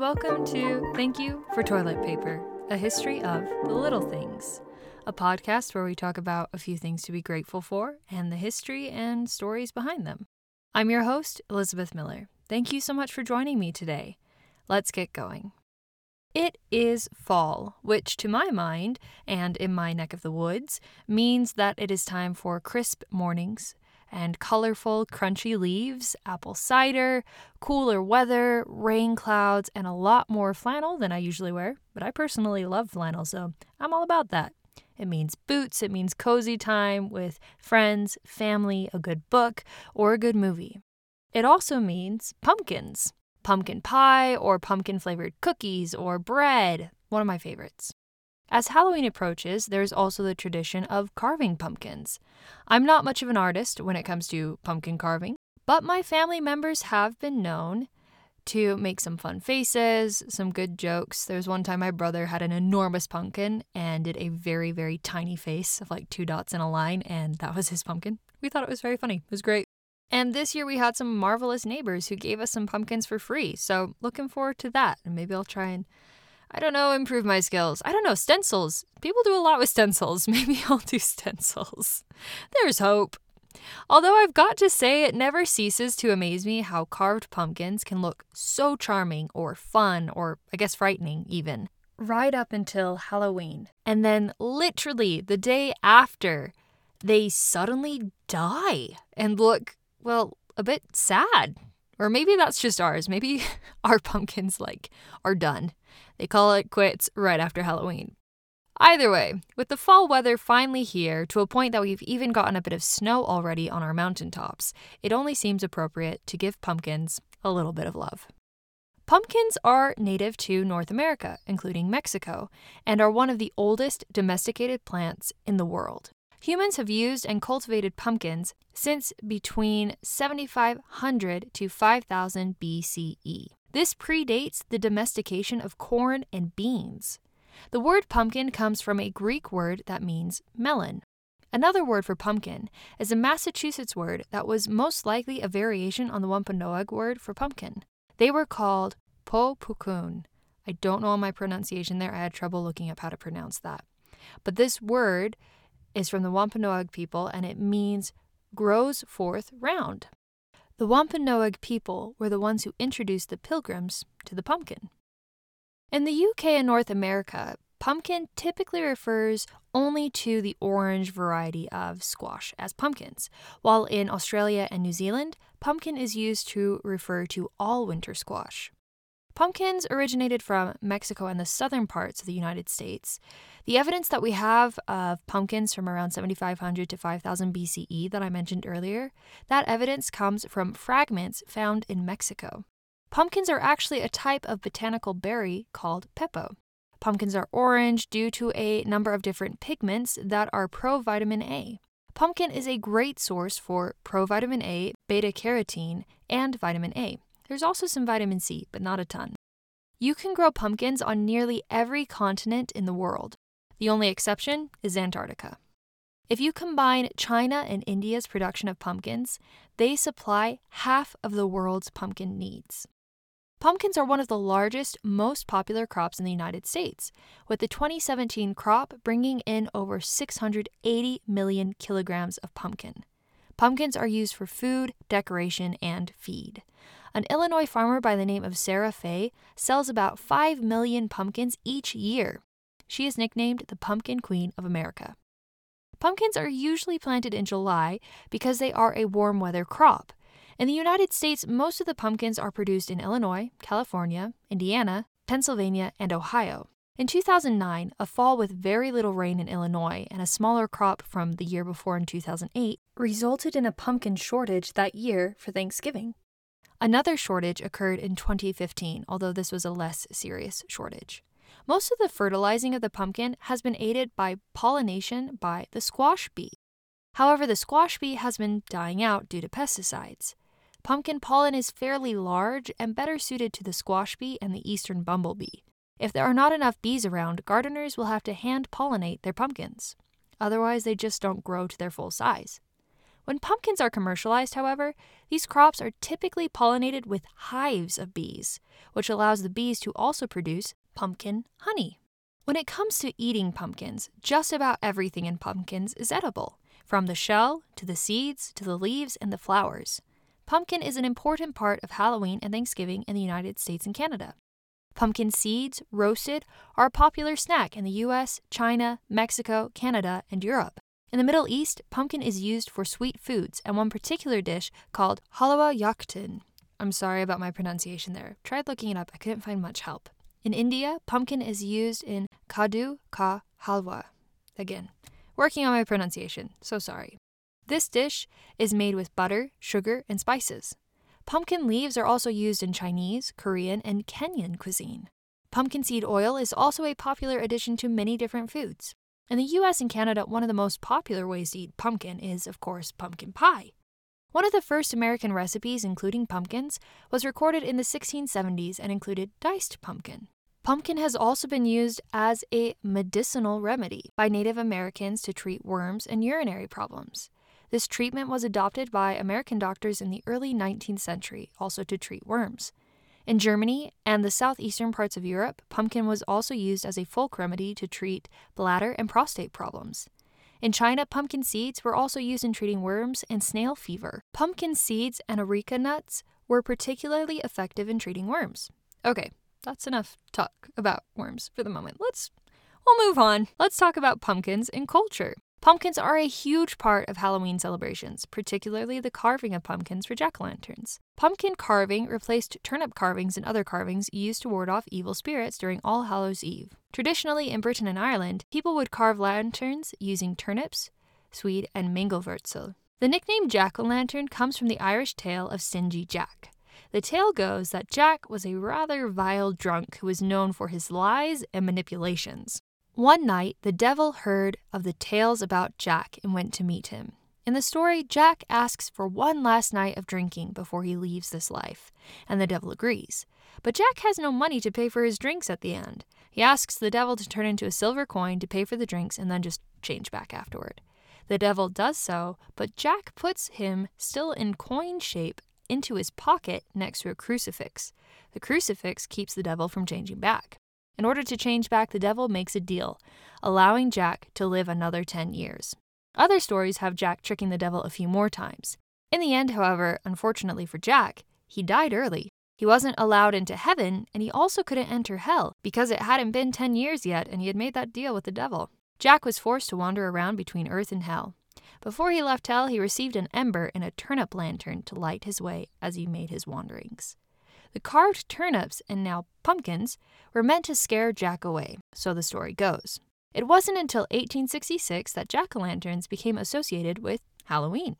and welcome to Thank You for Toilet Paper, a history of the little things, a podcast where we talk about a few things to be grateful for and the history and stories behind them. I'm your host, Elizabeth Miller. Thank you so much for joining me today. Let's get going. It is fall, which to my mind, and in my neck of the woods, means that it is time for crisp mornings and colorful, crunchy leaves, apple cider, cooler weather, rain clouds, and a lot more flannel than I usually wear. But I personally love flannel, so I'm all about that. It means boots, it means cozy time with friends, family, a good book, or a good movie. It also means pumpkins. Pumpkin pie or pumpkin-flavored cookies or bread, one of my favorites. As Halloween approaches, there's also the tradition of carving pumpkins. I'm not much of an artist when it comes to pumpkin carving, but my family members have been known to make some fun faces, some good jokes. There's one time my brother had an enormous pumpkin and did a very, very tiny face of like two dots in a line, and that was his pumpkin. We thought it was very funny. It was great. And this year we had some marvelous neighbors who gave us some pumpkins for free, so looking forward to that. And maybe I'll try and, improve my skills. Stencils. People do a lot with stencils. Maybe I'll do stencils. There's hope. Although I've got to say, it never ceases to amaze me how carved pumpkins can look so charming or fun or, I guess, frightening even, right up until Halloween. And then literally the day after, they suddenly die and look, well, a bit sad. Or maybe that's just ours. Maybe our pumpkins, are done. They call it quits right after Halloween. Either way, with the fall weather finally here, to a point that we've even gotten a bit of snow already on our mountaintops, it only seems appropriate to give pumpkins a little bit of love. Pumpkins are native to North America, including Mexico, and are one of the oldest domesticated plants in the world. Humans have used and cultivated pumpkins since between 7,500 to 5,000 BCE. This predates the domestication of corn and beans. The word pumpkin comes from a Greek word that means melon. Another word for pumpkin is a Massachusetts word that was most likely a variation on the Wampanoag word for pumpkin. They were called po-pukun. I don't know my pronunciation there. I had trouble looking up how to pronounce that. But this word is from the Wampanoag people, and it means grows forth round. The Wampanoag people were the ones who introduced the pilgrims to the pumpkin. In the UK and North America, pumpkin typically refers only to the orange variety of squash as pumpkins, while in Australia and New Zealand, pumpkin is used to refer to all winter squash. Pumpkins originated from Mexico and the southern parts of the United States. The evidence that we have of pumpkins from around 7,500 to 5,000 BCE that I mentioned earlier, that evidence comes from fragments found in Mexico. Pumpkins are actually a type of botanical berry called pepo. Pumpkins are orange due to a number of different pigments that are provitamin A. Pumpkin is a great source for provitamin A, beta-carotene, and vitamin A. There's also some vitamin C, but not a ton. You can grow pumpkins on nearly every continent in the world. The only exception is Antarctica. If you combine China and India's production of pumpkins, they supply half of the world's pumpkin needs. Pumpkins are one of the largest, most popular crops in the United States, with the 2017 crop bringing in over 680 million kilograms of pumpkin. Pumpkins are used for food, decoration, and feed. An Illinois farmer by the name of Sarah Fay sells about 5 million pumpkins each year. She is nicknamed the Pumpkin Queen of America. Pumpkins are usually planted in July because they are a warm weather crop. In the United States, most of the pumpkins are produced in Illinois, California, Indiana, Pennsylvania, and Ohio. In 2009, a fall with very little rain in Illinois and a smaller crop from the year before in 2008 resulted in a pumpkin shortage that year for Thanksgiving. Another shortage occurred in 2015, although this was a less serious shortage. Most of the fertilizing of the pumpkin has been aided by pollination by the squash bee. However, the squash bee has been dying out due to pesticides. Pumpkin pollen is fairly large and better suited to the squash bee and the eastern bumblebee. If there are not enough bees around, gardeners will have to hand pollinate their pumpkins. Otherwise, they just don't grow to their full size. When pumpkins are commercialized, however, these crops are typically pollinated with hives of bees, which allows the bees to also produce pumpkin honey. When it comes to eating pumpkins, just about everything in pumpkins is edible, from the shell, to the seeds, to the leaves, and the flowers. Pumpkin is an important part of Halloween and Thanksgiving in the United States and Canada. Pumpkin seeds, roasted, are a popular snack in the US, China, Mexico, Canada, and Europe. In the Middle East, pumpkin is used for sweet foods and one particular dish called halwa yaktun. I'm sorry about my pronunciation there. Tried looking it up, I couldn't find much help. In India, pumpkin is used in kadu ka halwa. Again, working on my pronunciation, so sorry. This dish is made with butter, sugar, and spices. Pumpkin leaves are also used in Chinese, Korean, and Kenyan cuisine. Pumpkin seed oil is also a popular addition to many different foods. In the US and Canada, one of the most popular ways to eat pumpkin is, of course, pumpkin pie. One of the first American recipes including pumpkins was recorded in the 1670s and included diced pumpkin. Pumpkin has also been used as a medicinal remedy by Native Americans to treat worms and urinary problems. This treatment was adopted by American doctors in the early 19th century, also to treat worms. In Germany and the southeastern parts of Europe, pumpkin was also used as a folk remedy to treat bladder and prostate problems. In China, pumpkin seeds were also used in treating worms and snail fever. Pumpkin seeds and areca nuts were particularly effective in treating worms. Okay, that's enough talk about worms for the moment. We'll move on. Let's talk about pumpkins and culture. Pumpkins are a huge part of Halloween celebrations, particularly the carving of pumpkins for jack-o'-lanterns. Pumpkin carving replaced turnip carvings and other carvings used to ward off evil spirits during All Hallows' Eve. Traditionally, in Britain and Ireland, people would carve lanterns using turnips, swede, and mangelswurzel. The nickname jack-o'-lantern comes from the Irish tale of Stingy Jack. The tale goes that Jack was a rather vile drunk who was known for his lies and manipulations. One night, the devil heard of the tales about Jack and went to meet him. In the story, Jack asks for one last night of drinking before he leaves this life, and the devil agrees. But Jack has no money to pay for his drinks at the end. He asks the devil to turn into a silver coin to pay for the drinks and then just change back afterward. The devil does so, but Jack puts him, still in coin shape, into his pocket next to a crucifix. The crucifix keeps the devil from changing back. In order to change back, the devil makes a deal, allowing Jack to live another 10 years. Other stories have Jack tricking the devil a few more times. In the end, however, unfortunately for Jack, he died early. He wasn't allowed into heaven, and he also couldn't enter hell because it hadn't been 10 years yet and he had made that deal with the devil. Jack was forced to wander around between earth and hell. Before he left hell, he received an ember and a turnip lantern to light his way as he made his wanderings. The carved turnips, and now pumpkins, were meant to scare Jack away, so the story goes. It wasn't until 1866 that jack-o'-lanterns became associated with Halloween.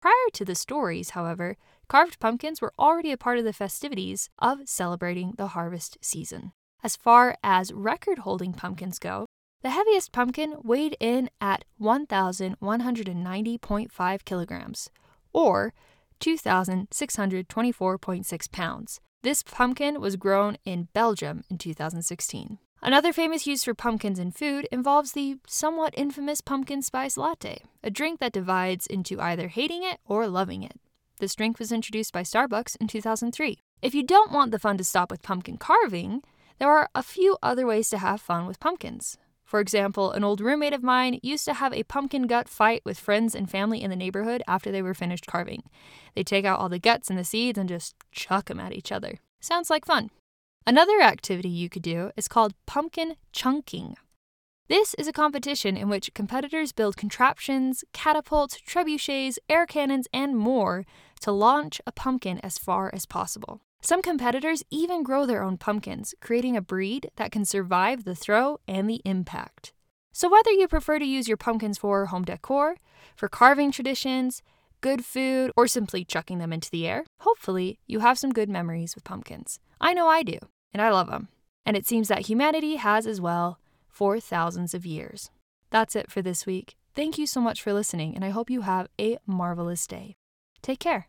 Prior to the stories, however, carved pumpkins were already a part of the festivities of celebrating the harvest season. As far as record-holding pumpkins go, the heaviest pumpkin weighed in at 1,190.5 kilograms, or 2,624.6 pounds. This pumpkin was grown in Belgium in 2016. Another famous use for pumpkins in food involves the somewhat infamous pumpkin spice latte, a drink that divides into either hating it or loving it. This drink was introduced by Starbucks in 2003. If you don't want the fun to stop with pumpkin carving, there are a few other ways to have fun with pumpkins. For example, an old roommate of mine used to have a pumpkin gut fight with friends and family in the neighborhood after they were finished carving. They take out all the guts and the seeds and just chuck them at each other. Sounds like fun. Another activity you could do is called pumpkin chunking. This is a competition in which competitors build contraptions, catapults, trebuchets, air cannons, and more to launch a pumpkin as far as possible. Some competitors even grow their own pumpkins, creating a breed that can survive the throw and the impact. So whether you prefer to use your pumpkins for home decor, for carving traditions, good food, or simply chucking them into the air, hopefully you have some good memories with pumpkins. I know I do, and I love them. And it seems that humanity has as well for thousands of years. That's it for this week. Thank you so much for listening, and I hope you have a marvelous day. Take care.